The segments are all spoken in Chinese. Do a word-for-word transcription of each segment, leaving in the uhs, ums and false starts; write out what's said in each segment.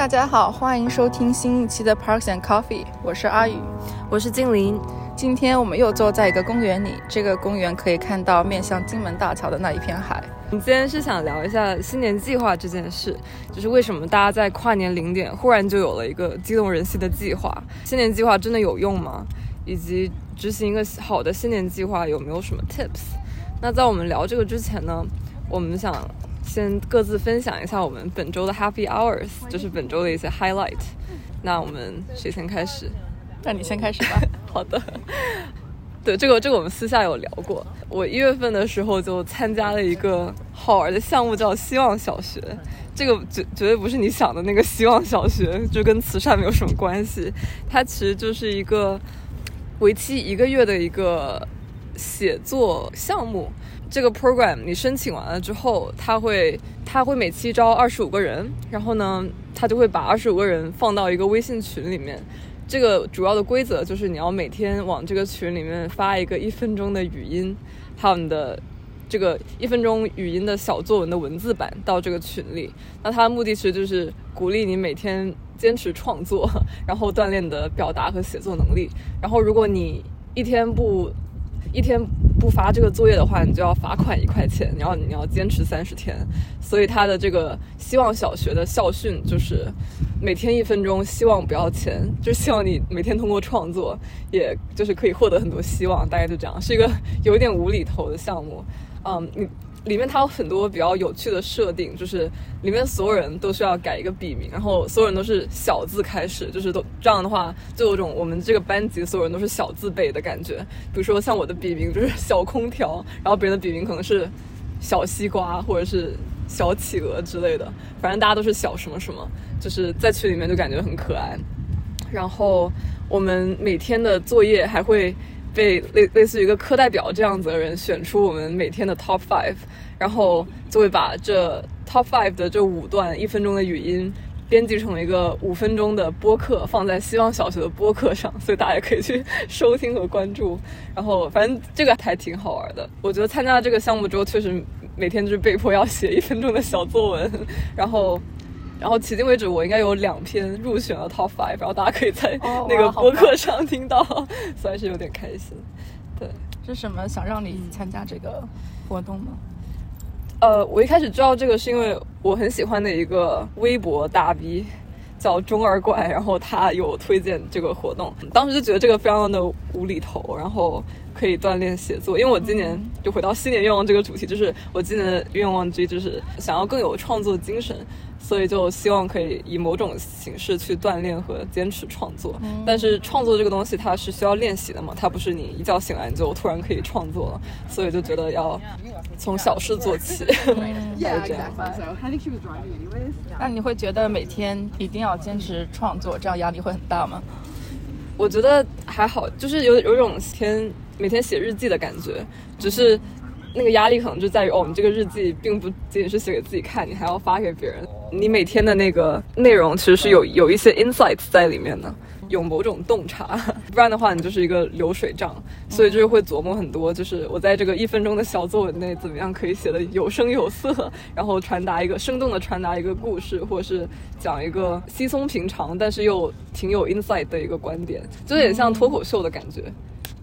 大家好，欢迎收听新一期的 Parks and Coffee， 我是阿宇，我是金玲。今天我们又坐在一个公园里，这个公园可以看到面向金门大桥的那一片海。我们今天是想聊一下新年计划这件事，就是为什么大家在跨年零点忽然就有了一个激动人心的计划，新年计划真的有用吗？以及执行一个好的新年计划有没有什么 tips？ 那在我们聊这个之前呢，我们想先各自分享一下我们本周的 happy hours， 就是本周的一些 highlight。 那我们谁先开始？那你先开始吧。好的。对，这个这个我们私下有聊过。我一月份的时候就参加了一个好玩的项目，叫希望小学。这个绝绝对不是你想的那个希望小学，就跟慈善没有什么关系。它其实就是一个为期一个月的一个写作项目。这个 program 你申请完了之后，他会他会每期招二十五个人，然后呢，他就会把二十五个人放到一个微信群里面。这个主要的规则就是你要每天往这个群里面发一个一分钟的语音，还有你的这个一分钟语音的小作文的文字版到这个群里。那它的目的其实就是鼓励你每天坚持创作，然后锻炼你的表达和写作能力。然后如果你一天不一天不发这个作业的话，你就要罚款一块钱，然后你要坚持三十天。所以他的这个希望小学的校训就是每天一分钟，希望不要钱，就是希望你每天通过创作，也就是可以获得很多希望，大概就这样。是一个有点无厘头的项目，嗯，你里面它有很多比较有趣的设定，就是里面所有人都需要改一个笔名，然后所有人都是小字开始，就是都这样的话就有种我们这个班级所有人都是小字辈的感觉。比如说像我的笔名就是小空调，然后别人的笔名可能是小西瓜或者是小企鹅之类的，反正大家都是小什么什么，就是在群里面就感觉很可爱。然后我们每天的作业还会被类类似于一个课代表这样子的人选出我们每天的 top five， 然后就会把这 top five 的这五段一分钟的语音编辑成一个五分钟的播客，放在希望小学的播客上，所以大家也可以去收听和关注。然后反正这个还挺好玩的。我觉得参加这个项目之后，确实每天就是被迫要写一分钟的小作文，然后然后迄今为止我应该有两篇入选了 top five， 然后大家可以在那个播客上听到，哦，算是有点开心。对，是什么想让你参加这个活动吗？呃，我一开始知道这个是因为我很喜欢的一个微博大 V 叫中二怪，然后他有推荐这个活动，当时就觉得这个非常的无厘头，然后可以锻炼写作。因为我今年就回到新年愿望这个主题，就是我今年的愿望之一就是想要更有创作精神，所以就希望可以以某种形式去锻炼和坚持创作。嗯，但是创作这个东西它是需要练习的嘛，它不是你一觉醒来你就突然可以创作了，所以就觉得要从小事做起。嗯，yeah, exactly. 那你会觉得每天一定要坚持创作，这样压力会很大吗？我觉得还好，就是有有种天每天写日记的感觉，只是那个压力可能就在于，哦，你这个日记并不仅仅是写给自己看，你还要发给别人。你每天的那个内容其实是有有一些 insights 在里面的，有某种洞察，不然的话你就是一个流水账。所以就是会琢磨很多，就是我在这个一分钟的小作文内怎么样可以写得有声有色，然后传达一个生动的传达一个故事，或者是讲一个稀松平常但是又挺有 insight 的一个观点，就有点像脱口秀的感觉，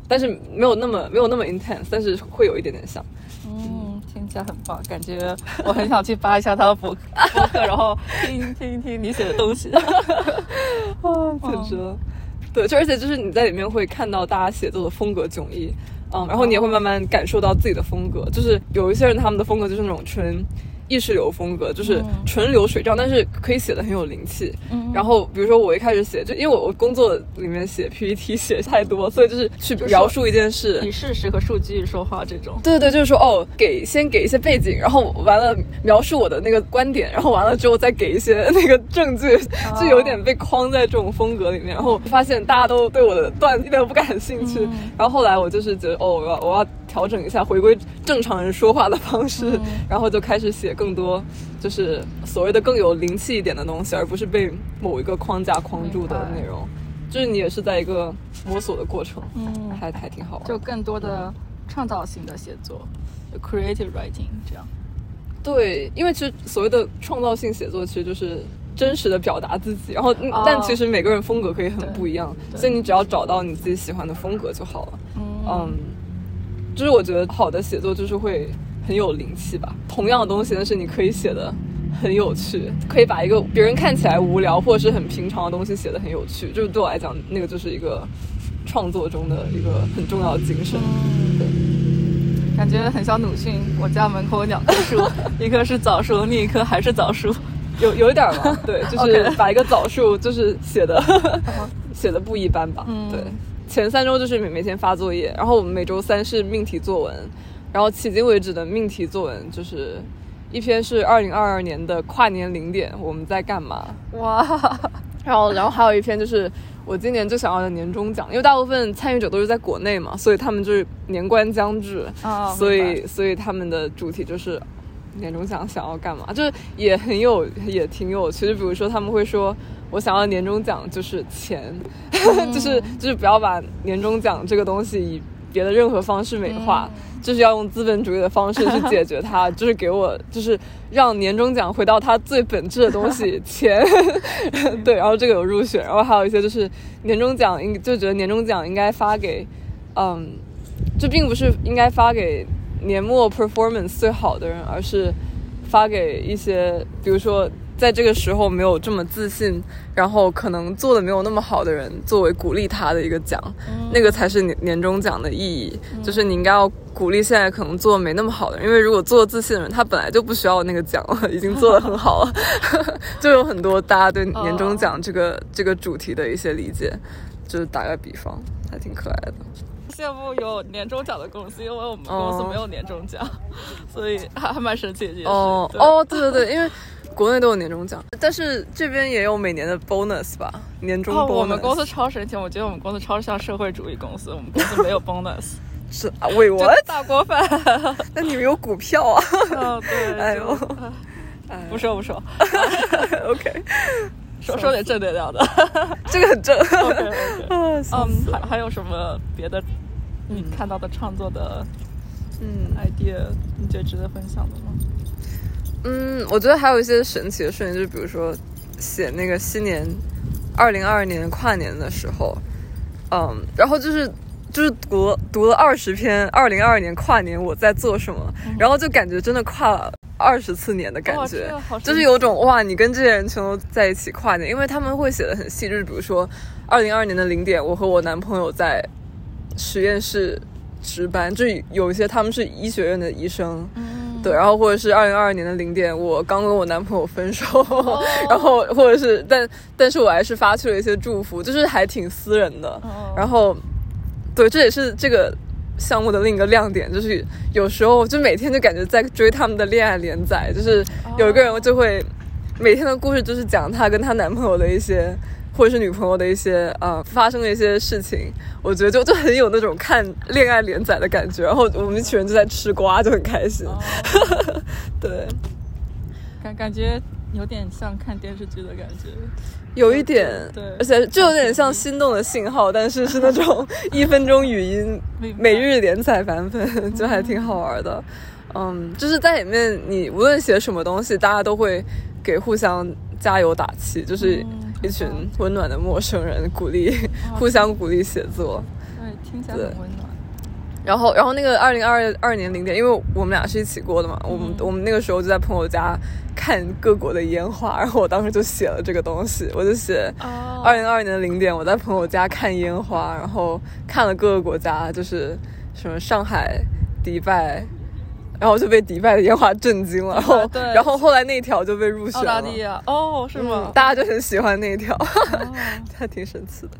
但是没有那么没有那么 intense， 但是会有一点点像。嗯，听起来很棒，感觉我很想去扒一下他的博客，然后听听一听你写的东西。哦，简直了。对，就而且就是你在里面会看到大家写作的风格迥异，嗯，然后你也会慢慢感受到自己的风格。就是有一些人他们的风格就是那种纯意识流风格，就是纯流水账，但是可以写得很有灵气。嗯，然后比如说我一开始写，就因为我工作里面写 P P T 写太多，所以就是去描述一件事，以事实和数据说话这种。对对，就是说哦，给先给一些背景，然后完了描述我的那个观点，然后完了之后再给一些那个证据，就有点被框在这种风格里面。然后发现大家都对我的段一点都不感兴趣。嗯，然后后来我就是觉得哦，我要我要调整一下，回归正常人说话的方式。嗯，然后就开始写更多就是所谓的更有灵气一点的东西，而不是被某一个框架框住的内容。就是你也是在一个摸索的过程。嗯，还还挺好玩，就更多的创造性的写作，就 creative writing 这样。对，因为其实所谓的创造性写作其实就是真实的表达自己，然后、哦、但其实每个人风格可以很不一样，所以你只要找到你自己喜欢的风格就好了。 嗯, 嗯，就是我觉得好的写作就是会很有灵气吧，同样的东西但是你可以写的很有趣，可以把一个别人看起来无聊或者是很平常的东西写得很有趣，就是对我来讲那个就是一个创作中的一个很重要的精神。对，感觉很像鲁迅，我家门口有两棵树一棵是枣树，另一棵还是枣树，有有一点嘛，对，就是把一个枣树就是写的写的不一般吧。对，前三周就是每每天发作业，然后我们每周三是命题作文，然后迄今为止的命题作文就是一篇是二零二二年的跨年零点我们在干嘛，哇，然后然后还有一篇就是我今年最想要的年终奖，因为大部分参与者都是在国内嘛，所以他们就是年关将至、哦、所以所以他们的主题就是年终奖想要干嘛，就是也很有也挺有趣，就比如说他们会说我想要年终奖就是钱、嗯、就是就是不要把年终奖这个东西以别的任何方式美化、嗯、就是要用资本主义的方式去解决它就是给我就是让年终奖回到它最本质的东西钱对，然后这个有入选，然后还有一些就是年终奖就觉得年终奖应该发给嗯，这并不是应该发给年末 performance 最好的人，而是发给一些比如说在这个时候没有这么自信，然后可能做的没有那么好的人，作为鼓励他的一个奖、嗯、那个才是年年终奖的意义、嗯、就是你应该要鼓励现在可能做的没那么好的人，因为如果做自信的人他本来就不需要那个奖了，已经做得很好了就有很多大家对年终奖这个、哦、这个主题的一些理解，就是打个比方还挺可爱的。羡慕有年终奖的公司，因为我们公司没有年终奖、哦、所以还还蛮神奇的一件事。哦哦，对对对，因为国内都有年终奖，但是这边也有每年的 bonus 吧，年终 bonus、哦、我们公司超神奇，我觉得我们公司超像社会主义公司，我们公司没有 bonus 是啊，喂，我大锅饭那你们有股票啊哦，对，哎呦，不说不说OK， 说说点正能量的这个很正 OK, okay. 嗯，还还有什么别的你看到的创作的嗯 idea 你觉得值得分享的吗？嗯，我觉得还有一些神奇的事情，就是比如说写那个新年二零二二年跨年的时候，嗯，然后就是就是读读了二十篇二零二二年跨年我在做什么、嗯、然后就感觉真的跨了二十次年的感觉、哦、就是有种哇你跟这些人全都在一起跨年，因为他们会写的很细致，就是比如说二零二二年的零点我和我男朋友在实验室值班，就有一些他们是医学院的医生、嗯，对，然后或者是二零二二年的零点，我刚跟我男朋友分手， oh. 然后或者是，但但是我还是发去了一些祝福，就是还挺私人的。Oh. 然后，对，这也是这个项目的另一个亮点，就是有时候就每天就感觉在追他们的恋爱连载，就是有一个人就会每天的故事就是讲她跟她男朋友的一些。或者是女朋友的一些啊、呃、发生的一些事情，我觉得就就很有那种看恋爱连载的感觉，然后我们一群人就在吃瓜，就很开心。哦、对，感感觉有点像看电视剧的感觉，有一点，对，而且就有点像《心动的信号》，但是是那种一分钟语音每日连载版本，就还挺好玩的。嗯，就是在里面，你无论写什么东西，大家都会给互相加油打气，就是。嗯，一群温暖的陌生人，鼓励、哦、互相鼓励写作，对，听起来很温暖。然后然后那个二零二二年零点，因为我们俩是一起过的嘛、嗯、我们我们那个时候就在朋友家看各国的烟花，然后我当时就写了这个东西，我就写二零二二年的零点我在朋友家看烟花，然后看了各个国家，就是什么上海、迪拜，然后就被迪拜的烟花震惊了，然后、啊、然后后来那条就被入选了，澳大利亚，哦，是吗、嗯、大家就很喜欢那一条、哦、还挺神奇的。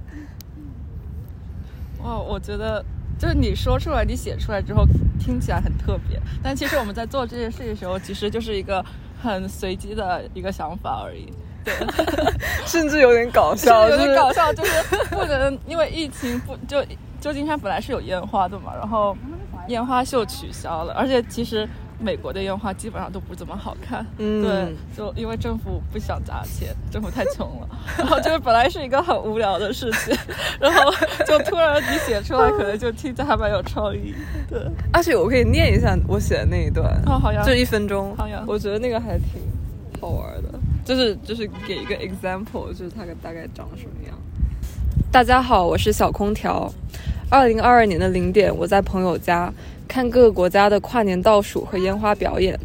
哇，我觉得就是你说出来你写出来之后听起来很特别，但其实我们在做这件事的时候其实就是一个很随机的一个想法而已，对甚至有点搞笑，有点搞笑，就是不能因为疫情不就旧金山本来是有烟花的嘛，然后烟花秀取消了，而且其实美国的烟花基本上都不怎么好看，嗯，对，就因为政府不想砸钱，政府太穷了然后就是本来是一个很无聊的事情然后就突然你写出来可能就听着还蛮有创意，对，而且我可以念一下我写的那一段，哦，好呀，就一分钟，好呀，我觉得那个还挺好玩的。就是就是给一个 example， 就是它大概长什么样。大家好，我是小空调。二零二二年的零点，我在朋友家看各个国家的跨年倒数和烟花表演。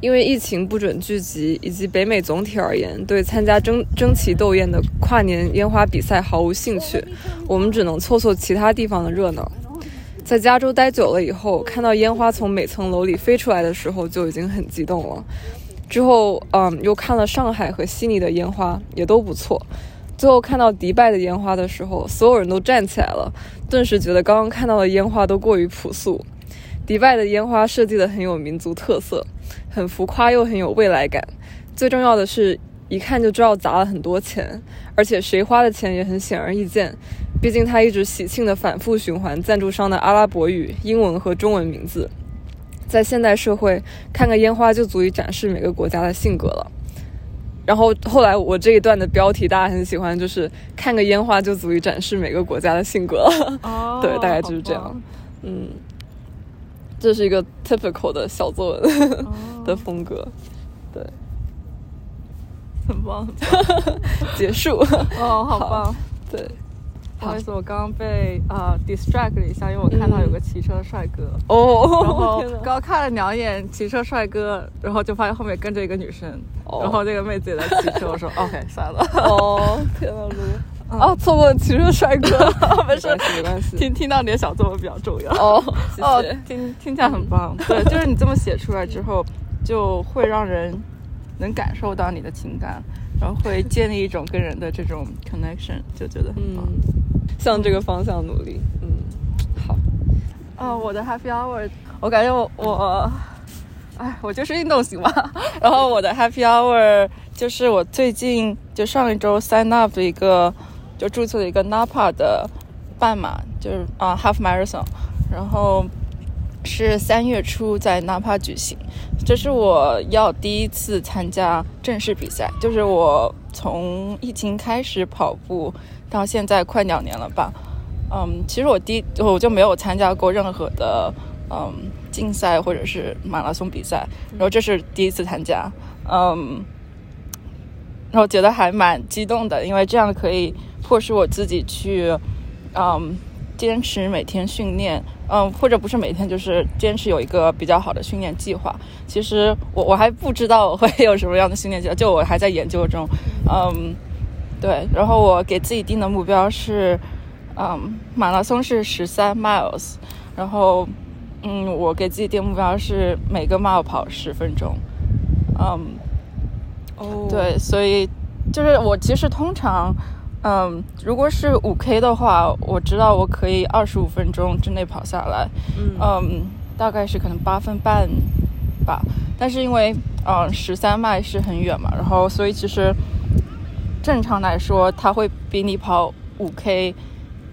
因为疫情不准聚集，以及北美总体而言对参加争争奇斗艳的跨年烟花比赛毫无兴趣，我们只能凑凑其他地方的热闹。在加州待久了以后，看到烟花从每层楼里飞出来的时候就已经很激动了。之后嗯，又看了上海和悉尼的烟花，也都不错。最后看到迪拜的烟花的时候，所有人都站起来了，顿时觉得刚刚看到的烟花都过于朴素。迪拜的烟花设计得很有民族特色，很浮夸又很有未来感，最重要的是一看就知道砸了很多钱，而且谁花的钱也很显而易见，毕竟它一直喜庆地反复循环赞助商的阿拉伯语、英文和中文名字。在现代社会，看个烟花就足以展示每个国家的性格了。然后后来我这一段的标题大家很喜欢，就是看个烟花就足以展示每个国家的性格了、哦、对，大概就是这样。嗯，这是一个 typical 的小作文、哦、的风格，对，很棒，很棒结束。哦，好棒，好，对，不好意思，我刚刚被呃、uh, distract 了一下，因为我看到有个骑车的帅哥哦、嗯，然后刚刚看了两眼骑车帅哥，然后就发现后面跟着一个女生，哦、然后这个妹子也在骑车，我说 OK 算了。哦，天哪，这个。哦，错过骑车帅哥，没事没关系，听听到你的小作文比较重要哦。谢谢哦，听听起来很棒，对，就是你这么写出来之后，就会让人能感受到你的情感，然后会建立一种跟人的这种 connection， 就觉得很棒，嗯、向这个方向努力。嗯，好。哦，我的 happy hour， 我感觉我我，哎，我就是运动型嘛。然后我的 happy hour 就是我最近就上一周 sign up 的一个。就注册了一个 Napa 的半马，就是啊、uh, half marathon， 然后是三月初在 Napa 举行。这是我要第一次参加正式比赛，就是我从疫情开始跑步到现在快两年了吧。嗯，其实我第一我就没有参加过任何的嗯竞赛或者是马拉松比赛，然后这是第一次参加，嗯，然后觉得还蛮激动的，因为这样可以。或是我自己去嗯坚持每天训练，嗯，或者不是每天，就是坚持有一个比较好的训练计划。其实我我还不知道我会有什么样的训练计划，就我还在研究中。嗯，对，然后我给自己定的目标是嗯马拉松是十三 miles， 然后嗯我给自己定目标是每个 mile 跑十分钟。嗯哦、oh. 对，所以就是我其实通常嗯，如果是 五 K 的话，我知道我可以二十五分钟之内跑下来， 嗯, 嗯，大概是可能八分半吧。但是因为嗯十三迈是很远嘛，然后所以其实正常来说，它会比你跑 五 K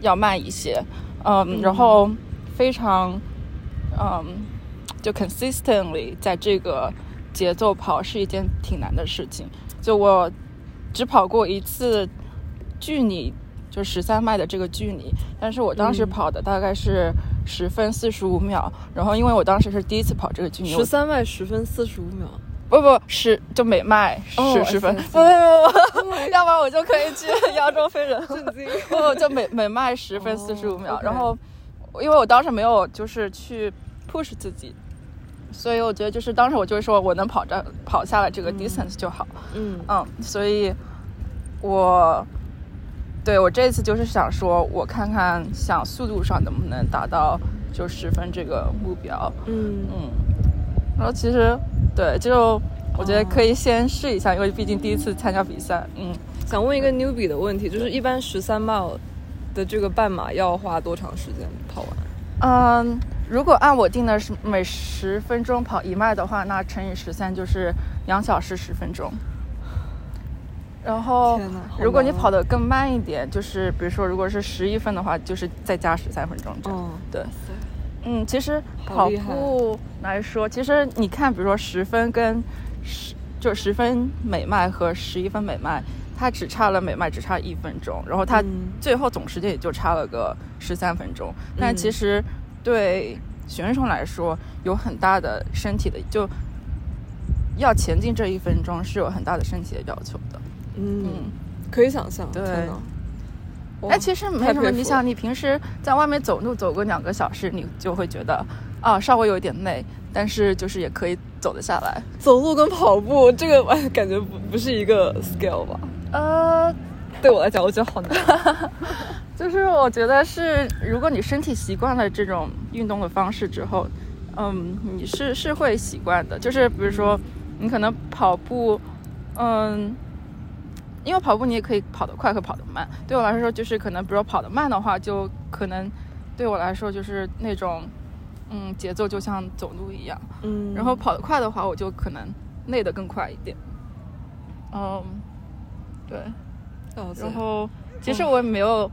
要慢一些，嗯，嗯然后非常嗯就 consistently 在这个节奏跑是一件挺难的事情。就我只跑过一次。距离就十三迈的这个距离，但是我当时跑的大概是十分四十五秒、嗯，然后因为我当时是第一次跑这个距离，十三迈十分四十五秒，不不十就每迈十十分，不不不，要不然我就可以去亚洲飞人，震惊，不不就每每迈十分四十五秒， oh, okay. 然后因为我当时没有就是去 push 自己。所以我觉得就是当时我就会说我能跑这跑下来这个 distance 就好，嗯 嗯, 嗯，所以我。对，我这次就是想说我看看想速度上能不能达到就十分这个目标，嗯嗯，然后其实对就我觉得可以先试一下、哦、因为毕竟第一次参加比赛。嗯，想问一个 newbie 的问题，就是一般十三 mile 的这个半马要花多长时间跑完？嗯，如果按我定的是每十分钟跑一迈的话，那乘以十三就是两小时十分钟。然后如果你跑得更慢一点，就是比如说如果是十一分的话，就是再加十三分钟这样、哦、对，嗯，其实跑步来说，其实你看比如说十分跟十就十分每迈和十一分每迈，它只差了每迈只差一分钟，然后它最后总时间也就差了个十三分钟、嗯、但其实对选手来说有很大的身体的就要前进这一分钟是有很大的身体的要求的。嗯，嗯可以想象。对。哎，其实没什么。你想，你平时在外面走路走过两个小时，你就会觉得啊，稍微有点累，但是就是也可以走得下来。走路跟跑步这个，哎，感觉不不是一个 scale 吧？呃，对我来讲，我觉得好难。就是我觉得是，如果你身体习惯了这种运动的方式之后，嗯，你是是会习惯的。就是比如说，你可能跑步，嗯。因为跑步你也可以跑得快和跑得慢，对我来说就是可能比如跑得慢的话，就可能对我来说就是那种嗯节奏就像走路一样，嗯，然后跑得快的话我就可能累得更快一点，嗯，对，然后其实我也没有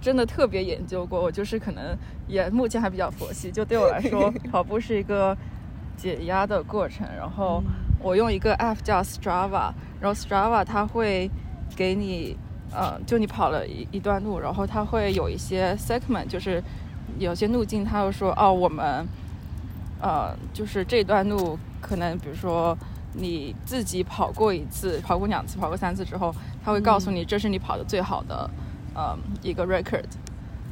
真的特别研究过，我就是可能也目前还比较佛系，就对我来说跑步是一个解压的过程，然后我用一个 app 叫 Strava， 然后 Strava 它会给你呃，就你跑了一一段路，然后它会有一些 segment， 就是有些路径它会说哦我们呃就是这段路可能比如说你自己跑过一次跑过两次跑过三次之后，它会告诉你这是你跑的最好的呃一个 record，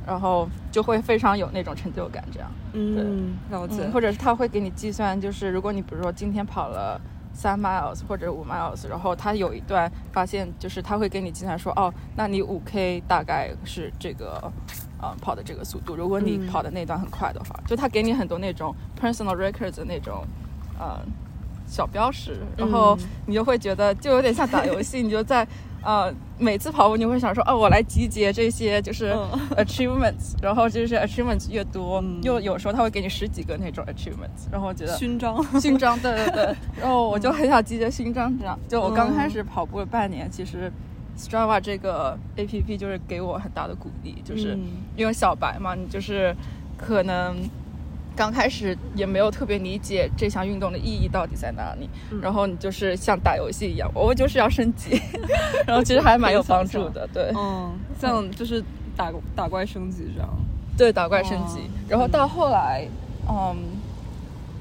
然后就会非常有那种成就感这样。嗯，了解。嗯，或者是它会给你计算，就是如果你比如说今天跑了三 miles 或者五 miles， 然后他有一段发现，就是他会给你计算说，哦，那你五 K 大概是这个，呃，跑的这个速度。如果你跑的那段很快的话，嗯，就他给你很多那种 personal records 的那种，呃，小标识，然后你就会觉得就有点像打游戏，嗯，你就在呃每次跑步你会想说，哦，我来集结这些就是 achievements，嗯，然后就是 achievements 越多，嗯，又有时候他会给你十几个那种 achievements， 然后我觉得勋章勋章对对对，然后我就很想集结勋章这样。就我刚开始跑步了半年，嗯，其实 Strava 这个 A P P 就是给我很大的鼓励，就是因为小白嘛，你就是可能刚开始也没有特别理解这项运动的意义到底在哪里，嗯，然后你就是像打游戏一样，我就是要升级，然后其实还蛮有帮助的，对，嗯，像就是打打怪升级这样，对，打怪升级，哦，然后到后来，嗯，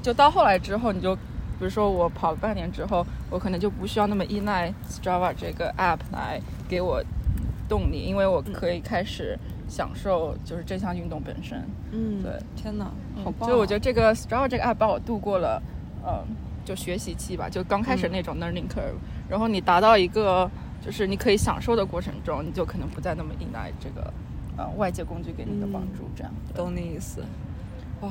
就到后来之后，你就比如说我跑了半年之后，我可能就不需要那么依赖 Strava 这个 app 来给我动力，因为我可以开始享受就是这项运动本身。嗯，对，天哪，好棒，啊！所以我觉得这个 Strava 这个 app 帮我度过了，呃，就学习期吧，就刚开始那种 learning curve，嗯。然后你达到一个就是你可以享受的过程中，你就可能不再那么依赖这个，呃，外界工具给你的帮助，嗯，这样。懂你意思。哇，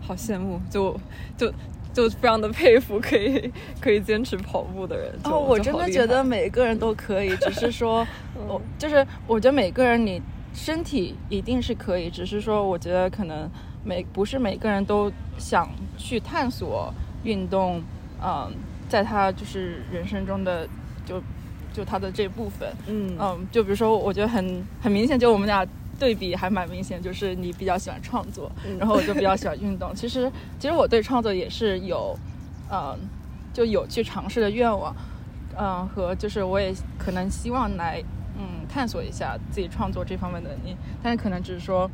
好羡慕，就就。就非常的佩服可以可以坚持跑步的人。哦，我真的觉得每个人都可以，只是说我、哦，就是我觉得每个人你身体一定是可以，只是说我觉得可能每不是每个人都想去探索运动，嗯，在他就是人生中的就就他的这部分，嗯嗯，就比如说我觉得很很明显，就我们俩对比还蛮明显，就是你比较喜欢创作，嗯，然后我就比较喜欢运动。其实，其实我对创作也是有，呃，就有去尝试的愿望，嗯，呃，和就是我也可能希望来，嗯，探索一下自己创作这方面的能力。但是可能只是说，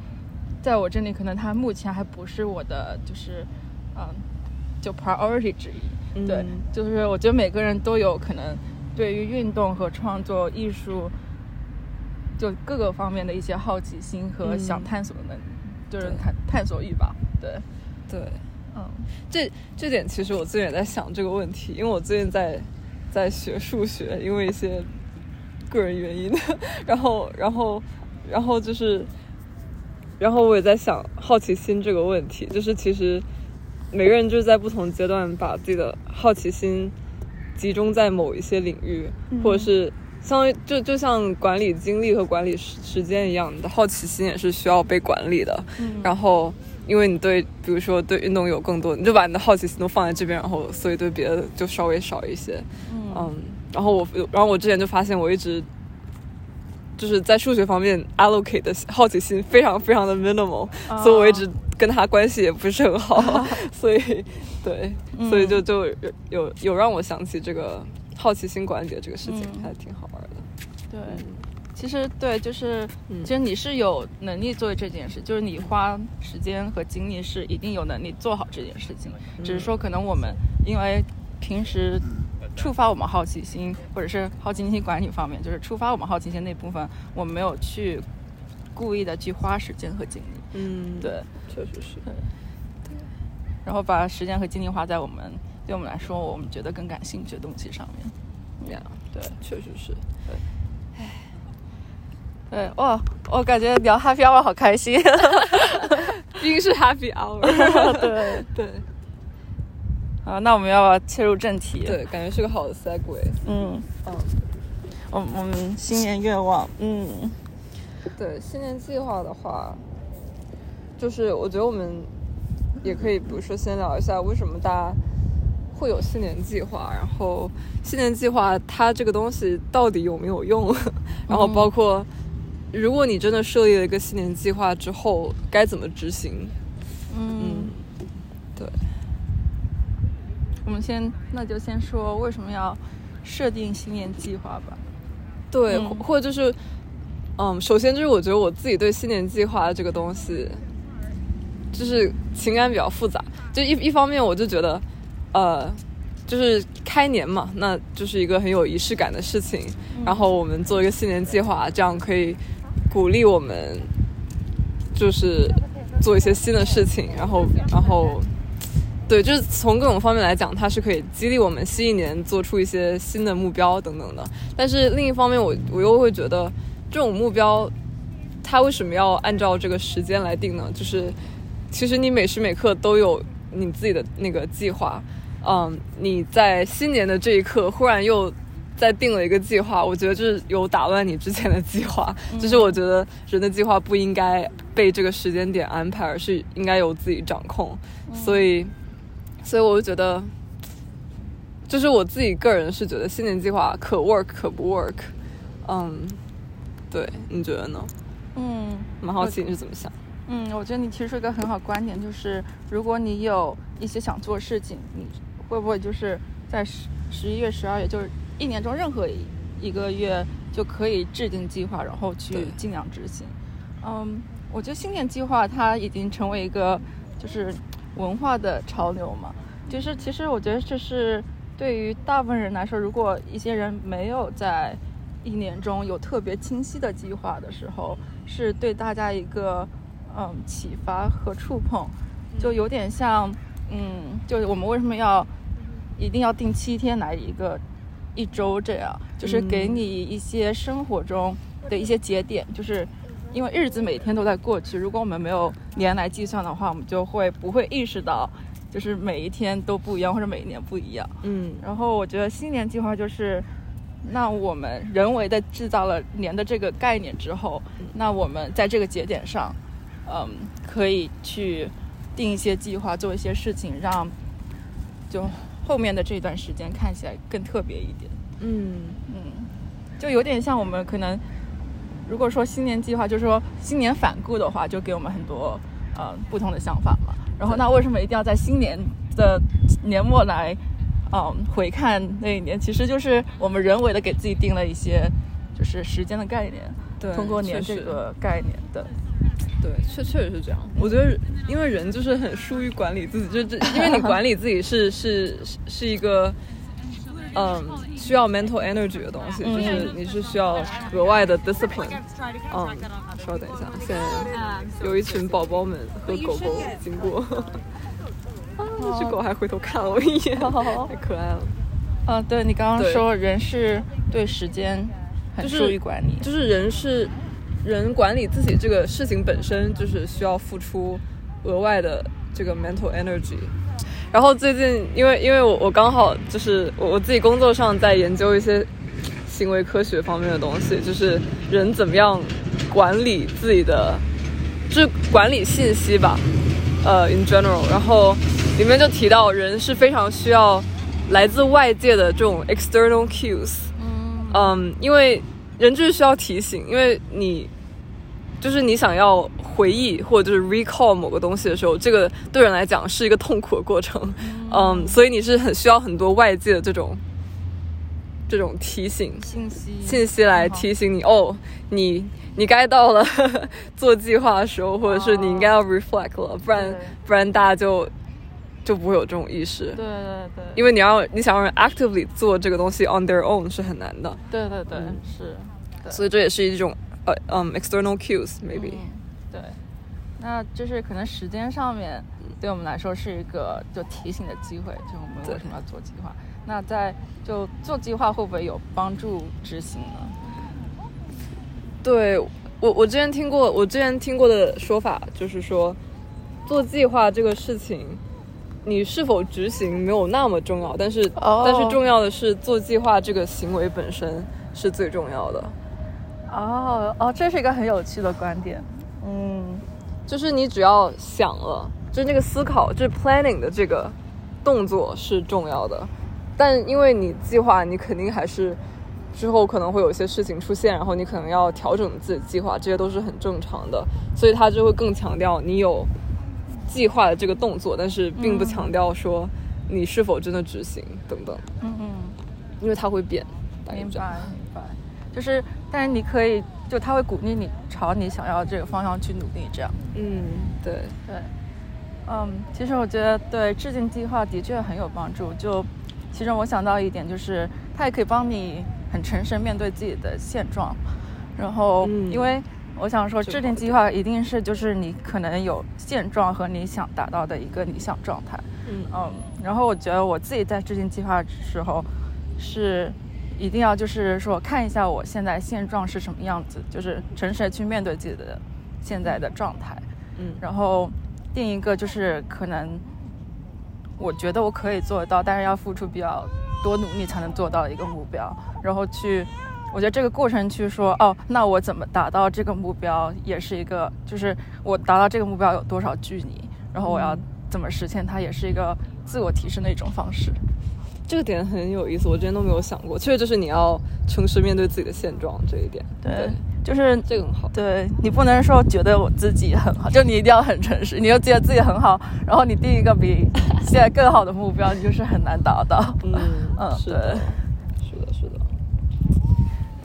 在我这里，可能它目前还不是我的，就是，嗯，呃，就 priority 之一。嗯。对，就是我觉得每个人都有可能对于运动和创作、艺术。就各个方面的一些好奇心和想探索的能力，嗯，就是探探索欲吧。对，对，嗯，这这点其实我最近也在想这个问题，因为我最近在在学数学，因为一些个人原因，然后然后然后就是，然后我也在想好奇心这个问题，就是其实每个人就是在不同阶段把自己的好奇心集中在某一些领域，嗯，或者是。像就就像管理精力和管理时间一样，你的好奇心也是需要被管理的，嗯，然后因为你对比如说对运动有更多，你就把你的好奇心都放在这边，然后所以对别的就稍微少一些。 嗯, 嗯然后我然后我之前就发现我一直就是在数学方面 allocate 的好奇心非常非常的 minimal，哦，所以我一直跟他关系也不是很好，啊，所以对，嗯，所以就就有有让我想起这个好奇心管理这个事情，嗯，还挺好玩的。对，其实对，就是其实你是有能力做这件事，嗯，就是你花时间和精力是一定有能力做好这件事情，嗯，只是说可能我们因为平时触发我们好奇心或者是好奇心管理方面，就是触发我们好奇心那部分我没有去故意的去花时间和精力。嗯，对，确实是。对，然后把时间和精力花在我们对我们来说我们觉得更感兴趣的东西上面。对，确实是。对，对，哇，我感觉聊 happy hour 好开心，毕竟是 happy hour。对对。啊，那我们要不要切入正题？对，感觉是个好的 segue。嗯嗯，我我们新年愿望，嗯，对，新年计划的话，就是我觉得我们也可以，比如说先聊一下为什么大家会有新年计划，然后新年计划它这个东西到底有没有用，然后包括如果你真的设立了一个新年计划之后该怎么执行。 嗯, 嗯对，我们先那就先说为什么要设定新年计划吧。对、嗯、或者就是嗯，首先就是我觉得我自己对新年计划这个东西就是情感比较复杂，就一一方面我就觉得呃，就是开年嘛，那就是一个很有仪式感的事情、嗯、然后我们做一个新年计划，这样可以鼓励我们就是做一些新的事情，然后然后对，就是从各种方面来讲它是可以激励我们新一年做出一些新的目标等等的。但是另一方面我我又会觉得这种目标它为什么要按照这个时间来定呢？就是其实你每时每刻都有你自己的那个计划，嗯，你在新年的这一刻忽然又再定了一个计划，我觉得就是有打乱你之前的计划、嗯、就是我觉得人的计划不应该被这个时间点安排，而是应该由自己掌控、嗯、所以所以我就觉得就是我自己个人是觉得新年计划可 work 可不 work。 嗯，对，你觉得呢？嗯，蛮好奇你是怎么想。嗯，我觉得你提出一个很好观点，就是如果你有一些想做事情，你会不会就是在十十一月、十二月，就是一年中任何一个月就可以制定计划，然后去尽量执行。嗯，我觉得新年计划它已经成为一个就是文化的潮流嘛。就是其实我觉得这是对于大部分人来说，如果一些人没有在一年中有特别清晰的计划的时候，是对大家一个。嗯，启发和触碰，就有点像，嗯，就是我们为什么要一定要定七天来一个一周这样，就是给你一些生活中的一些节点，就是因为日子每天都在过去，如果我们没有年来计算的话，我们就会不会意识到，就是每一天都不一样或者每一年不一样。嗯，然后我觉得新年计划就是，那我们人为的制造了年的这个概念之后，那我们在这个节点上。嗯，可以去定一些计划，做一些事情，让就后面的这段时间看起来更特别一点。嗯嗯，就有点像我们可能，如果说新年计划，就是说新年反顾的话，就给我们很多呃不同的想法嘛。然后那为什么一定要在新年的年末来嗯回看那一年？其实就是我们人为的给自己定了一些就是时间的概念，对，通过年这个概念的。对，确确实是这样。我觉得因为人就是很疏于管理自己，就因为你管理自己是是是一个嗯需要 mental energy 的东西、嗯、就是你是需要额外的 discipline。 嗯，稍等一下，现在有一群宝宝们和狗狗经过啊，那只狗还回头看我一眼，太可爱了。嗯、啊、对，你刚刚说人是对时间很疏于管理、就是、就是人是人管理自己这个事情本身就是需要付出额外的这个 mental energy。 然后最近因为因为我我刚好就是我我自己工作上在研究一些行为科学方面的东西，就是人怎么样管理自己的，就是管理信息吧，呃、uh, in general。 然后里面就提到人是非常需要来自外界的这种 external cues。 嗯， um, 因为人就是需要提醒，因为你就是你想要回忆或者就是 recall 某个东西的时候，这个对人来讲是一个痛苦的过程。 嗯, 嗯，所以你是很需要很多外界的这种这种提醒信息信息来提醒你、嗯、哦，你你该到了呵呵做计划的时候，或者是你应该要 reflect 了，不然不然大家就就不会有这种意识。对对对，因为你要你想让人 actively 做这个东西 on their own 是很难的。对对对，嗯、是对。所以这也是一种呃嗯、uh, um, external cues maybe、嗯。对，那就是可能时间上面对我们来说是一个就提醒的机会，就我们为什么要做计划？那在就做计划会不会有帮助执行呢？对我我之前听过我之前听过的说法就是说，做计划这个事情，你是否执行没有那么重要，但是、oh. 但是重要的是做计划这个行为本身是最重要的。哦哦，这是一个很有趣的观点。嗯，就是你只要想了，就是那个思考，就是 planning 的这个动作是重要的，但因为你计划，你肯定还是之后可能会有一些事情出现，然后你可能要调整自己的计划，这些都是很正常的，所以他就会更强调你有计划的这个动作，但是并不强调说你是否真的执行等等。嗯嗯，因为它会变。明白明白，就是但是你可以，就他会鼓励你朝你想要这个方向去努力，这样。嗯，对对，嗯，其实我觉得对制定计划的确很有帮助。就其中我想到一点，就是它也可以帮你很诚实面对自己的现状，然后、嗯、因为。我想说制定计划一定是就是你可能有现状和你想达到的一个理想状态。 嗯, 嗯然后我觉得我自己在制定计划的时候是一定要就是说看一下我现在现状是什么样子，就是诚实去面对自己的现在的状态。嗯，然后定一个就是可能我觉得我可以做到，但是要付出比较多努力才能做到的一个目标，然后去我觉得这个过程去说，哦，那我怎么达到这个目标，也是一个，就是我达到这个目标有多少距离，然后我要怎么实现它，也是一个自我提升的一种方式。这个点很有意思，我之前都没有想过。确实就是你要诚实面对自己的现状这一点。对，对就是这个很好。对，你不能说觉得我自己很好，就你一定要很诚实，你又觉得自己很好，然后你定一个比现在更好的目标，你就是很难达到。嗯嗯，是的，是的，是的。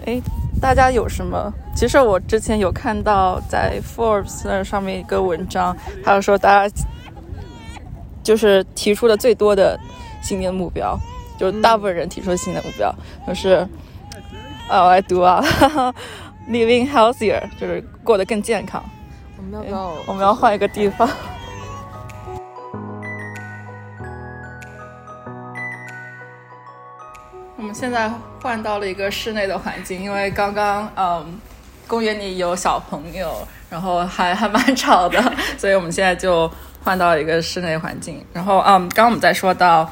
哎，大家有什么？其实我之前有看到在 Forbes 那上面一个文章，还有说大家就是提出的最多的新年目标，就是大部分人提出的新年目标就是啊，我来读啊，living healthier， 就是过得更健康。我们要不要？我们要换一个地方。我们现在换到了一个室内的环境，因为刚刚嗯，公园里有小朋友，然后还还蛮吵的，所以我们现在就换到一个室内环境。然后嗯，刚刚我们在说到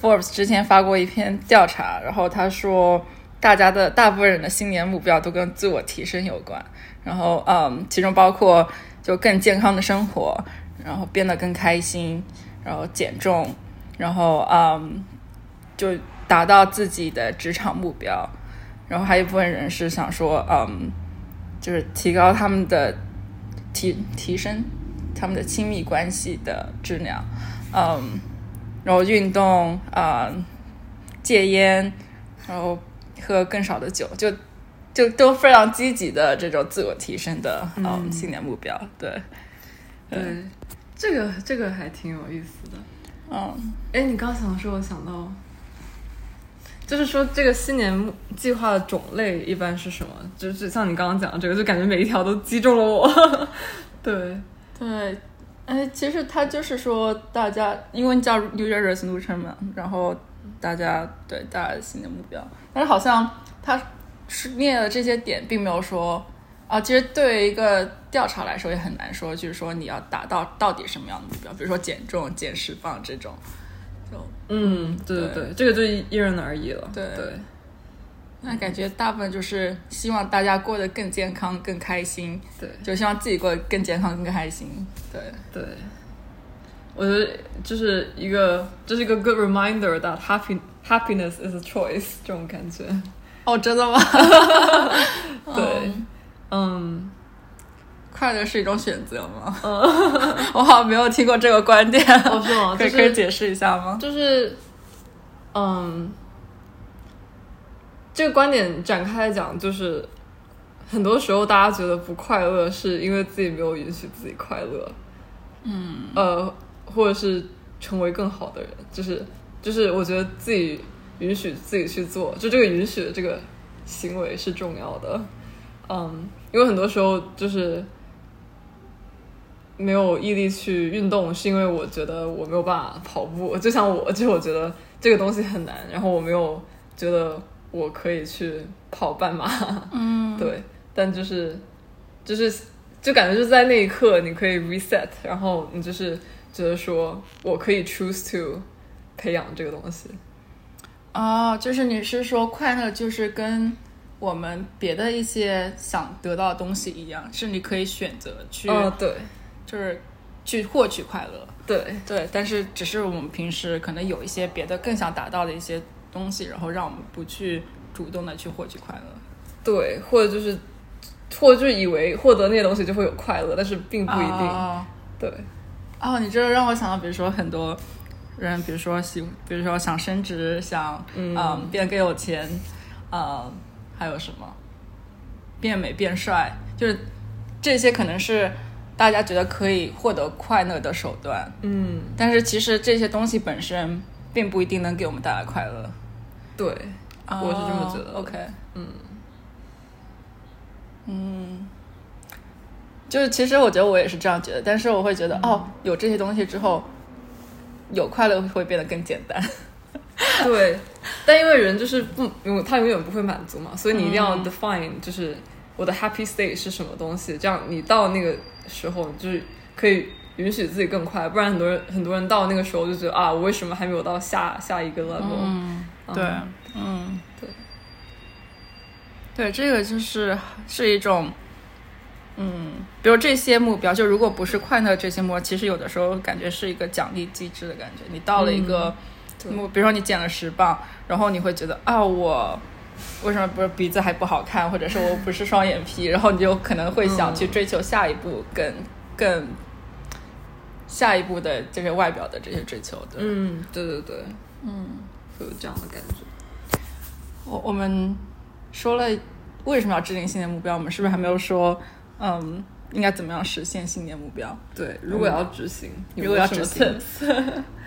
Forbes 之前发过一篇调查，然后他说大家的大部分人的新年目标都跟自我提升有关，然后嗯，其中包括就更健康的生活，然后变得更开心，然后减重，然后嗯，就达到自己的职场目标，然后还有一部分人是想说，嗯，就是提高他们的提提升他们的亲密关系的质量，嗯，然后运动啊、嗯，戒烟，然后喝更少的酒，就就都非常积极的这种自我提升的嗯、哦、新年目标，对，对，嗯、这个这个还挺有意思的，嗯，哎，你刚想说，我想到。就是说这个新年计划的种类一般是什么，就是像你刚刚讲的这个，就感觉每一条都击中了我对对，哎，其实它就是说大家因为叫 New Year Resolution 嘛，然后大家对大家的新年目标，但是好像它列的这些点并没有说啊，其实对一个调查来说也很难说，就是说你要达到到底什么样的目标，比如说减重减十磅这种。嗯，对对对，这个就因人而异了。对对，那感觉大部分就是希望大家过得更健康、更开心。对，就希望自己过得更健康、更开心。对对，我觉得就是一个，这、就是一个 good reminder that happy happiness is a choice 这种感觉。哦，真的吗？对，嗯，快乐是一种选择吗？嗯。我好像没有听过这个观点，哦，是吗？可以、就是、可以解释一下吗？就是，嗯，这个观点展开来讲，就是很多时候大家觉得不快乐，是因为自己没有允许自己快乐，嗯，呃，或者是成为更好的人，就是就是我觉得自己允许自己去做，就这个允许的这个行为是重要的。嗯，因为很多时候就是没有毅力去运动，是因为我觉得我没有办法跑步，就像我就我觉得这个东西很难，然后我没有觉得我可以去跑半马。嗯，对，但就是就是就感觉就是在那一刻你可以 reset， 然后你就是觉得说我可以 choose to 培养这个东西。哦，就是你是说快乐就是跟我们别的一些想得到的东西一样，是你可以选择去，哦，对，就是去获取快乐。对对，但是只是我们平时可能有一些别的更想达到的一些东西，然后让我们不去主动的去获取快乐。对，或者就是或者就以为获得那些东西就会有快乐，但是并不一定。哦，对。哦，你这让我想到，比如说很多人，比如说喜，比如说想升职，想嗯、呃、变得更有钱，呃，还有什么变美变帅，就是这些可能是大家觉得可以获得快乐的手段。嗯，但是其实这些东西本身并不一定能给我们带来快乐。对，哦，我是这么觉得。OK， 嗯嗯。就是其实我觉得我也是这样觉得，但是我会觉得，嗯，哦，有这些东西之后有快乐会变得更简单。对，但因为人就是不，他永远不会满足嘛，所以你一定要 define 就是我的 happy state 是什么东西，这样你到那个时候就是可以允许自己更快，不然很多人很多人到那个时候就觉得啊，我为什么还没有到下下一个 level。 嗯，对，嗯，对对，这个就是是一种嗯，比如这些目标，就如果不是快乐这些目标，其实有的时候感觉是一个奖励机制的感觉。你到了一个，嗯，比如说你减了十磅，然后你会觉得啊，我为什么不是鼻子还不好看，或者是我不是双眼皮，然后你就可能会想去追求下一步更，嗯，更下一步的这些外表的这些追求的。嗯，对对对，嗯，会有这样的感觉。我我们说了为什么要制定新年目标，我们是不是还没有说？嗯，应该怎么样实现新年目标？对，如果要执行，嗯，如果要执行，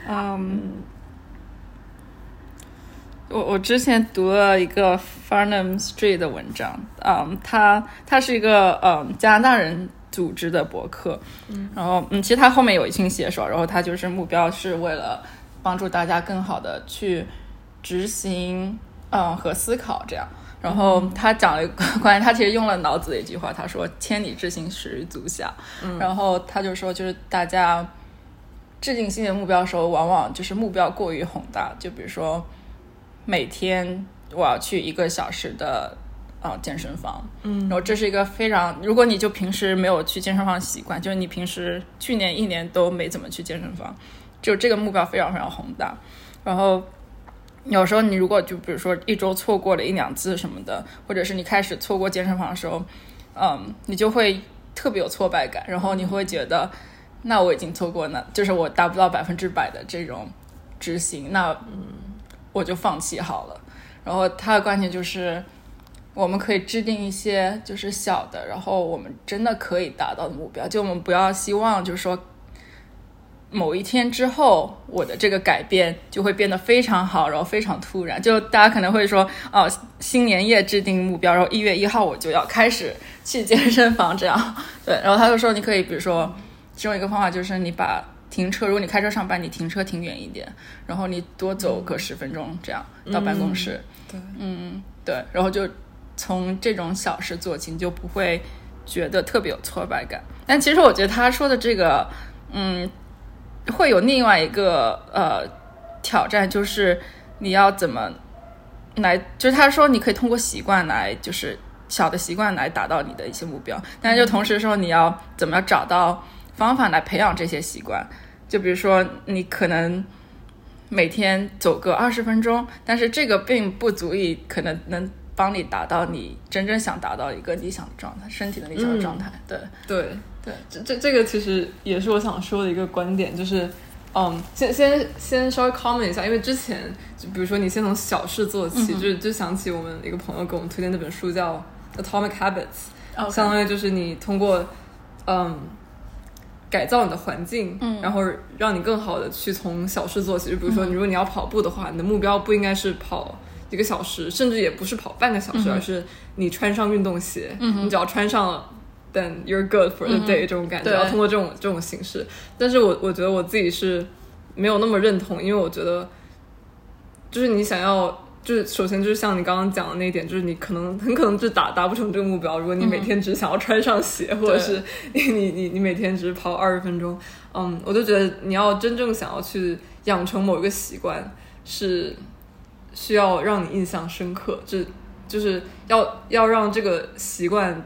嗯，我我之前读了一个 Farnham Street 的文章，嗯，他他是一个嗯加拿大人组织的博客，嗯，然后嗯，其实他后面有一群写手，然后他就是目标是为了帮助大家更好的去执行，嗯，和思考这样。然后他讲了关于他其实用了老子的一句话，他说千里之行始于足下，嗯，然后他就说就是大家制定新的目标的时候，往往就是目标过于宏大，就比如说每天我要去一个小时的呃健身房，嗯，然后这是一个非常，如果你就平时没有去健身房习惯，就是你平时去年一年都没怎么去健身房，就这个目标非常非常宏大，然后有时候你如果就比如说一周错过了一两次什么的，或者是你开始错过健身房的时候，嗯，你就会特别有挫败感，然后你会觉得那我已经错过了，就是我达不到百分之百的这种执行，那我就放弃好了。然后他的观点就是我们可以制定一些就是小的，然后我们真的可以达到的目标，就我们不要希望就是说某一天之后我的这个改变就会变得非常好，然后非常突然，就大家可能会说哦，新年夜制定目标，然后一月一号我就要开始去健身房这样。对，然后他就说你可以比如说其中一个方法就是你把停车，如果你开车上班，你停车停远一点，然后你多走个十分钟这样，嗯，到办公室，嗯，对，嗯，对，然后就从这种小事做起，你就不会觉得特别有挫败感。但其实我觉得他说的这个嗯会有另外一个呃挑战，就是你要怎么来，就是他说你可以通过习惯来，就是小的习惯来达到你的一些目标，但是就同时说你要怎么找到方法来培养这些习惯，就比如说你可能每天走个二十分钟，但是这个并不足以可能能帮你达到你真正想达到一个理想的状态，身体的理想的状态。对，嗯，对对，这这这个其实也是我想说的一个观点，就是，嗯，先先先稍微 comment 一下，因为之前就比如说你先从小事做起，嗯，就就想起我们一个朋友给我们推荐那本书叫《Atomic Habits》，相当于就是你通过嗯改造你的环境、嗯、然后让你更好的去从小事做起。就比如说如果你要跑步的话、嗯、你的目标不应该是跑一个小时，甚至也不是跑半个小时、嗯、而是你穿上运动鞋、嗯、你只要穿上了 then you're good for the day、嗯、这种感觉，要通过这种这种形式。但是我我觉得我自己是没有那么认同，因为我觉得就是你想要，就是首先就是像你刚刚讲的那一点，就是你可能很可能就达达不成这个目标。如果你每天只想要穿上鞋、嗯、或者是你你你你每天只跑二十分钟，嗯，我就觉得你要真正想要去养成某一个习惯，是需要让你印象深刻，就就是要要让这个习惯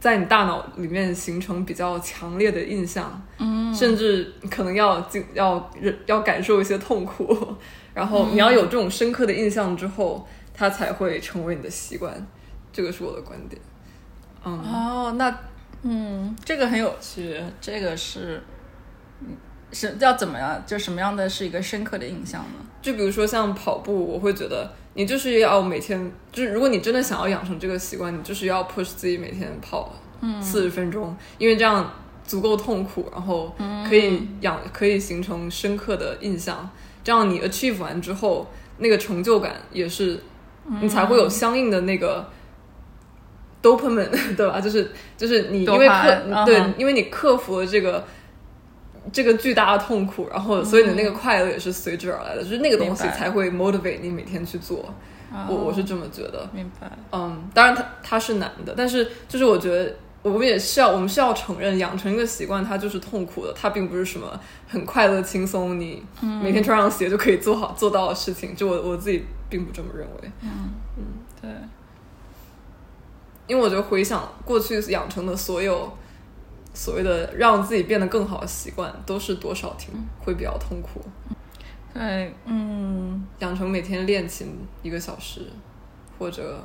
在你大脑里面形成比较强烈的印象，嗯，甚至可能要要要感受一些痛苦。然后你要有这种深刻的印象之后、嗯、它才会成为你的习惯，这个是我的观点。嗯，哦，那嗯，这个很有趣，这个是是要怎么样，就什么样的是一个深刻的印象呢？就比如说像跑步，我会觉得你就是要每天，就是如果你真的想要养成这个习惯，你就是要 push 自己每天跑四十分钟、嗯、因为这样足够痛苦，然后可以养、嗯、可以形成深刻的印象，这样你 achieve 完之后那个成就感也是你才会有相应的那个 dopamine 对吧，就是就是你因为克、嗯、对，因为你克服了这个这个巨大的痛苦，然后所以你的那个快乐也是随之而来的、嗯、就是那个东西才会 motivate 你每天去做。我我是这么觉得。明白。嗯，当然它它是难的，但是就是我觉得我们也是要，我们是要承认，养成一个习惯，它就是痛苦的，它并不是什么很快乐、轻松，你每天穿上鞋就可以做好、嗯、做到的事情。就我我自己并不这么认为。嗯嗯，对。因为我觉得回想过去养成的所有所谓的让自己变得更好的习惯，都是多少挺会比较痛苦。对，嗯，养成每天练琴一个小时，或者。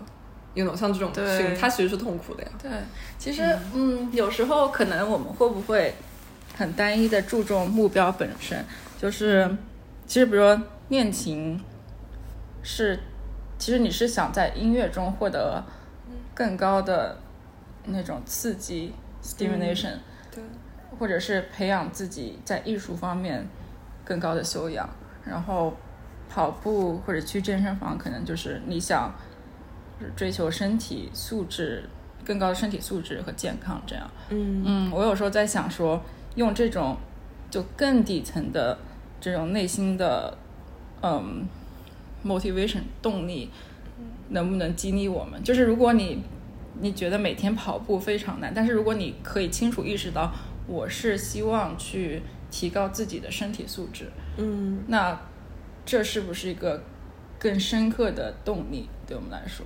有种像这种训，它其实是痛苦的呀。对，其实 嗯, 嗯，有时候可能我们会不会很单一的注重目标本身，就是其实比如说练琴是，其实你是想在音乐中获得更高的那种刺激 stimulation、嗯、对，或者是培养自己在艺术方面更高的修养。然后跑步或者去健身房可能就是你想追求身体素质，更高的身体素质和健康，这样。嗯嗯，我有时候在想说，用这种就更底层的这种内心的嗯 motivation 动力，能不能激励我们？就是如果你你觉得每天跑步非常难，但是如果你可以清楚意识到，我是希望去提高自己的身体素质，嗯，那这是不是一个更深刻的动力对我们来说？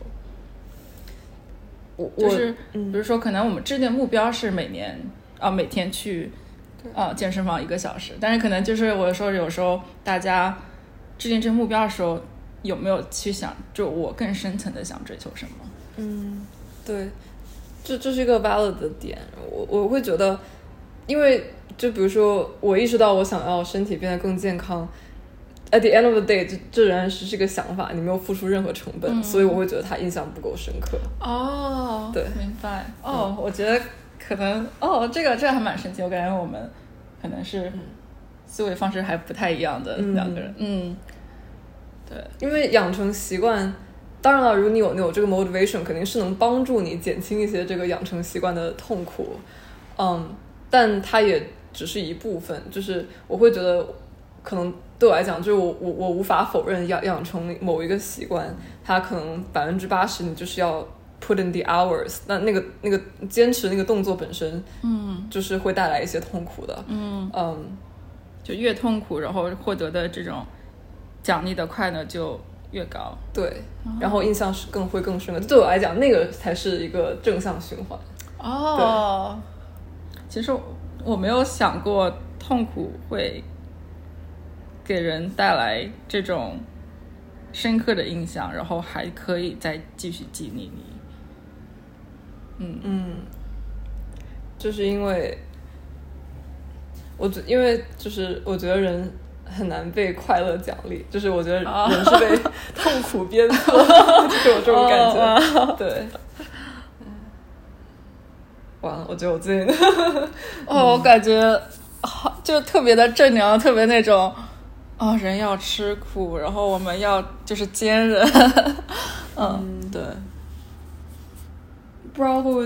我就是比如说可能我们制定目标是每年啊每天去啊健身房一个小时，但是可能就是我说有时候大家制定这目标的时候有没有去想，就我更深层的想追求什么。嗯，对，这这是一个 valid 的点。我我会觉得，因为就比如说我意识到我想要身体变得更健康，at the end of the day 这这仍然是这个想法，你没有付出任何成本、嗯、所以我会觉得它印象不够深刻。哦，对，明白。哦、嗯、我觉得可能哦这个这个还蛮神奇，我感觉我们可能是思维方式还不太一样的两个人。 嗯, 嗯对，因为养成习惯，当然了，如果你有你有这个 motivation 肯定是能帮助你减轻一些这个养成习惯的痛苦，嗯，但它也只是一部分。就是我会觉得可能对我来讲，就是我我我无法否认养养成某一个习惯，它可能百分之八十你就是要 put in the hours， 那那个那个坚持那个动作本身，嗯，就是会带来一些痛苦的，嗯嗯，就越痛苦，然后获得的这种奖励的快乐就越高，对，然后印象是更会更深的。对我来讲，那个才是一个正向循环。哦，其实我没有想过痛苦会给人带来这种深刻的印象，然后还可以再继续激励你。嗯嗯，就是因为我因为就是我觉得人很难被快乐奖励，就是我觉得人是被痛苦鞭策，就是有这种感觉。对，完了，我觉得我最近哦，我感觉、嗯、就特别的正能量，特别那种哦，人要吃苦，然后我们要就是坚韧。嗯，对。不知道会不会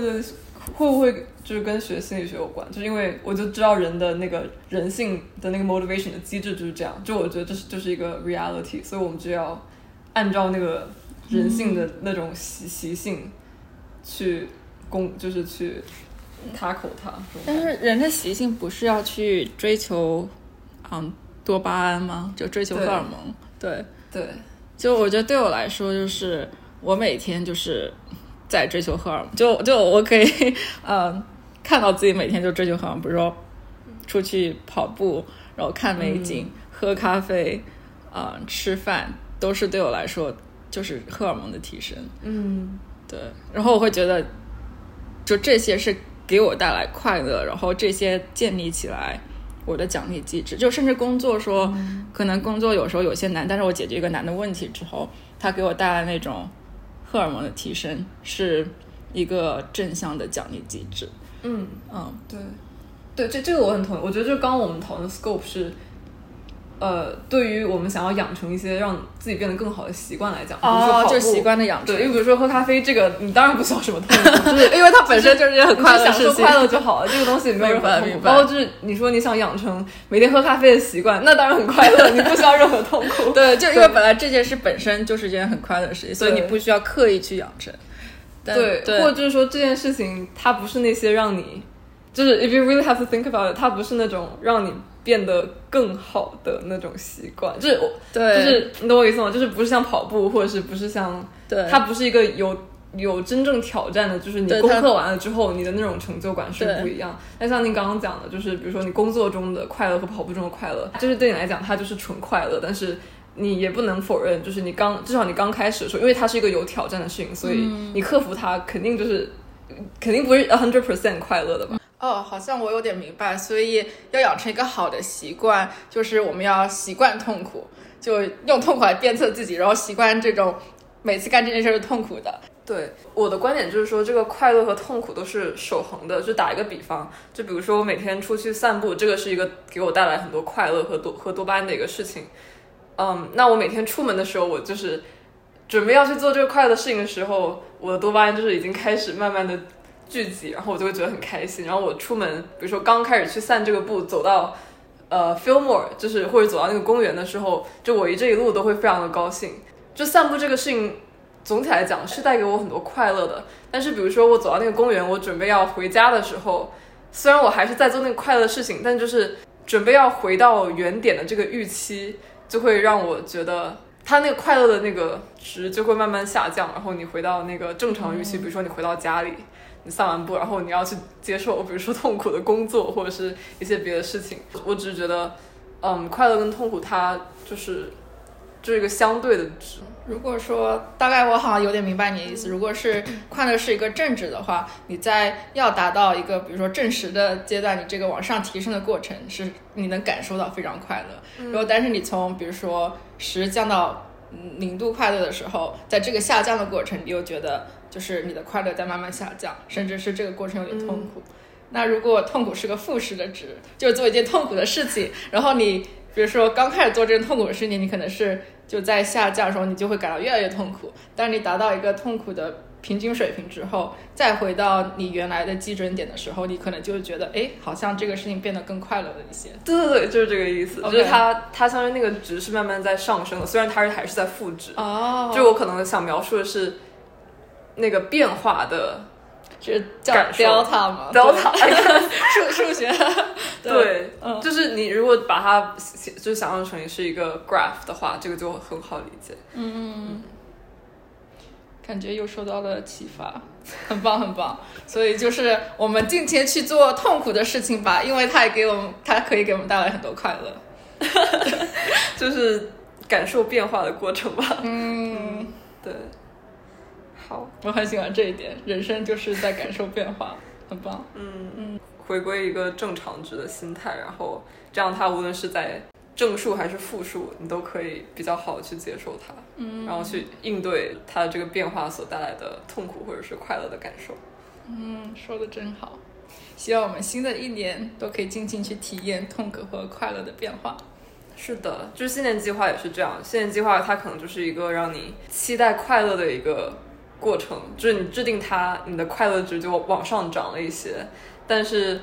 会不会就是跟学心理学有关，就是因为我就知道人的那个人性的那个 motivation 的机制就是这样，就我觉得这是就是一个 reality， 所以我们就要按照那个人性的那种习习性去攻，就是去踏口它。但是人的习性不是要去追求嗯多巴胺吗？就追求荷尔蒙。对 对, 对，就我觉得对我来说，就是我每天就是在追求荷尔蒙，就就我可以嗯看到自己每天就追求荷尔蒙，比如说出去跑步，然后看美景、嗯、喝咖啡、嗯、吃饭，都是对我来说就是荷尔蒙的提升。嗯，对。然后我会觉得就这些是给我带来快乐，然后这些建立起来我的奖励机制。就甚至工作说、嗯、可能工作有时候有些难，但是我解决一个难的问题之后，它给我带来那种荷尔蒙的提升，是一个正向的奖励机制。嗯嗯，对对，这这个我很同意。我觉得就刚刚我们讨论 scope 是呃对于我们想要养成一些让自己变得更好的习惯来讲，哦，就是习惯的养成。对，就比如说喝咖啡，这个你当然不需要什么痛苦，就是因为它本身就是很快乐的事情，享受快乐就好了，这个东西没有任何痛苦。包括就是你说你想养成每天喝咖啡的习惯，那当然很快乐，你不需要任何痛苦。对，就因为本来这件事本身就是件很快乐的事情，所以你不需要刻意去养成。对, 对，或者就是说这件事情它不是那些让你就是 if you really have to think about it， 它不是那种让你变得更好的那种习惯。就是对，就是你懂我意思吗？就是不是像跑步，或者是不是像，对，它不是一个有有真正挑战的，就是你攻克完了之后你的那种成就感是不一样。但像您刚刚讲的，就是比如说你工作中的快乐和跑步中的快乐，就是对你来讲它就是纯快乐，但是你也不能否认，就是你刚至少你刚开始的时候，因为它是一个有挑战的事情，所以你克服它肯定就是肯定不是 百分之百 快乐的吧。哦，好像我有点明白。所以要养成一个好的习惯，就是我们要习惯痛苦，就用痛苦来鞭策自己，然后习惯这种每次干这件事是痛苦的。对，我的观点就是说，这个快乐和痛苦都是守恒的。就打一个比方，就比如说我每天出去散步，这个是一个给我带来很多快乐和多和多巴胺的一个事情。嗯，那我每天出门的时候，我就是准备要去做这个快乐的事情的时候，我的多巴胺就是已经开始慢慢的聚集，然后我就会觉得很开心。然后我出门，比如说刚开始去散这个步，走到呃 Fillmore， 就是或者走到那个公园的时候，就我一这一路都会非常的高兴。就散步这个事情，总体来讲是带给我很多快乐的。但是比如说我走到那个公园，我准备要回家的时候，虽然我还是在做那个快乐的事情，但就是准备要回到原点的这个预期，就会让我觉得它那个快乐的那个值就会慢慢下降。然后你回到那个正常预期，比如说你回到家里，你散完步，然后你要去接受比如说痛苦的工作或者是一些别的事情。我只是觉得嗯，快乐跟痛苦它就是就是一个相对的值。如果说大概我好像有点明白你的意思，如果是快乐是一个正值的话，你在要达到一个比如说正时的阶段，你这个往上提升的过程是你能感受到非常快乐、嗯、然后但是你从比如说十降到零度快乐的时候，在这个下降的过程你又觉得就是你的快乐在慢慢下降，甚至是这个过程有点痛苦、嗯、那如果痛苦是个负时的值，就是做一件痛苦的事情，然后你比如说刚开始做这个痛苦的事情，你可能是就在下降的时候你就会感到越来越痛苦，但你达到一个痛苦的平均水平之后，再回到你原来的基准点的时候，你可能就会觉得哎，好像这个事情变得更快乐了一些。对对对，就是这个意思、okay. 就是它它相当于那个值是慢慢在上升的，虽然它还是在负值、oh. 就我可能想描述的是那个变化的就是叫 delta 嘛 delta 数, 数学对, 对、嗯、就是你如果把它就想象成是一个 graph 的话，这个就很好理解。 嗯, 嗯感觉又受到了启发，很棒很棒。所以就是我们尽情去做痛苦的事情吧，因为它也给我们，它可以给我们带来很多快乐就是感受变化的过程吧。嗯，对，好，我很喜欢这一点，人生就是在感受变化很棒。嗯嗯，回归一个正常值的心态，然后这样它无论是在正数还是负数你都可以比较好去接受它、嗯、然后去应对它这个变化所带来的痛苦或者是快乐的感受。嗯，说得真好。希望我们新的一年都可以尽情去体验痛苦和快乐的变化。是的，就是新年计划也是这样，新年计划它可能就是一个让你期待快乐的一个过程，就是你制定它，你的快乐值就往上涨了一些，但是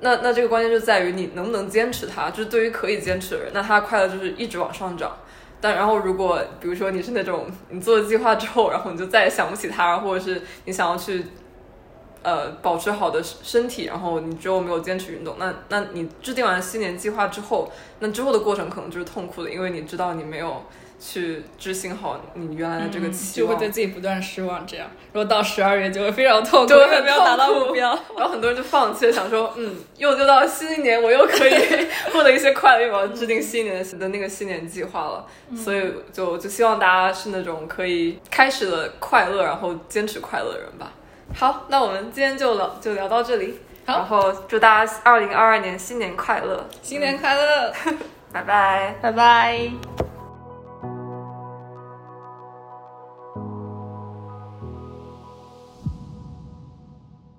那那这个关键就在于你能不能坚持它，就是对于可以坚持的人，那他快乐就是一直往上涨。但然后如果比如说你是那种你做了计划之后然后你就再也想不起它，或者是你想要去呃保持好的身体，然后你之后没有坚持运动，那那你制定完新年计划之后，那之后的过程可能就是痛苦的，因为你知道你没有去执行好你原来的这个期望、嗯、就会对自己不断失望。这样如果到十二月就会非常痛苦，就会没有达到目标，然后很多人就放弃了，想说嗯，又就到新一年我又可以获得一些快乐，因为我要制定新年的那个新年计划了、嗯、所以就就希望大家是那种可以开始了快乐然后坚持快乐的人吧。好，那我们今天就聊就聊到这里，然后祝大家二零二二年新年快乐，新年快乐、嗯、拜拜拜拜。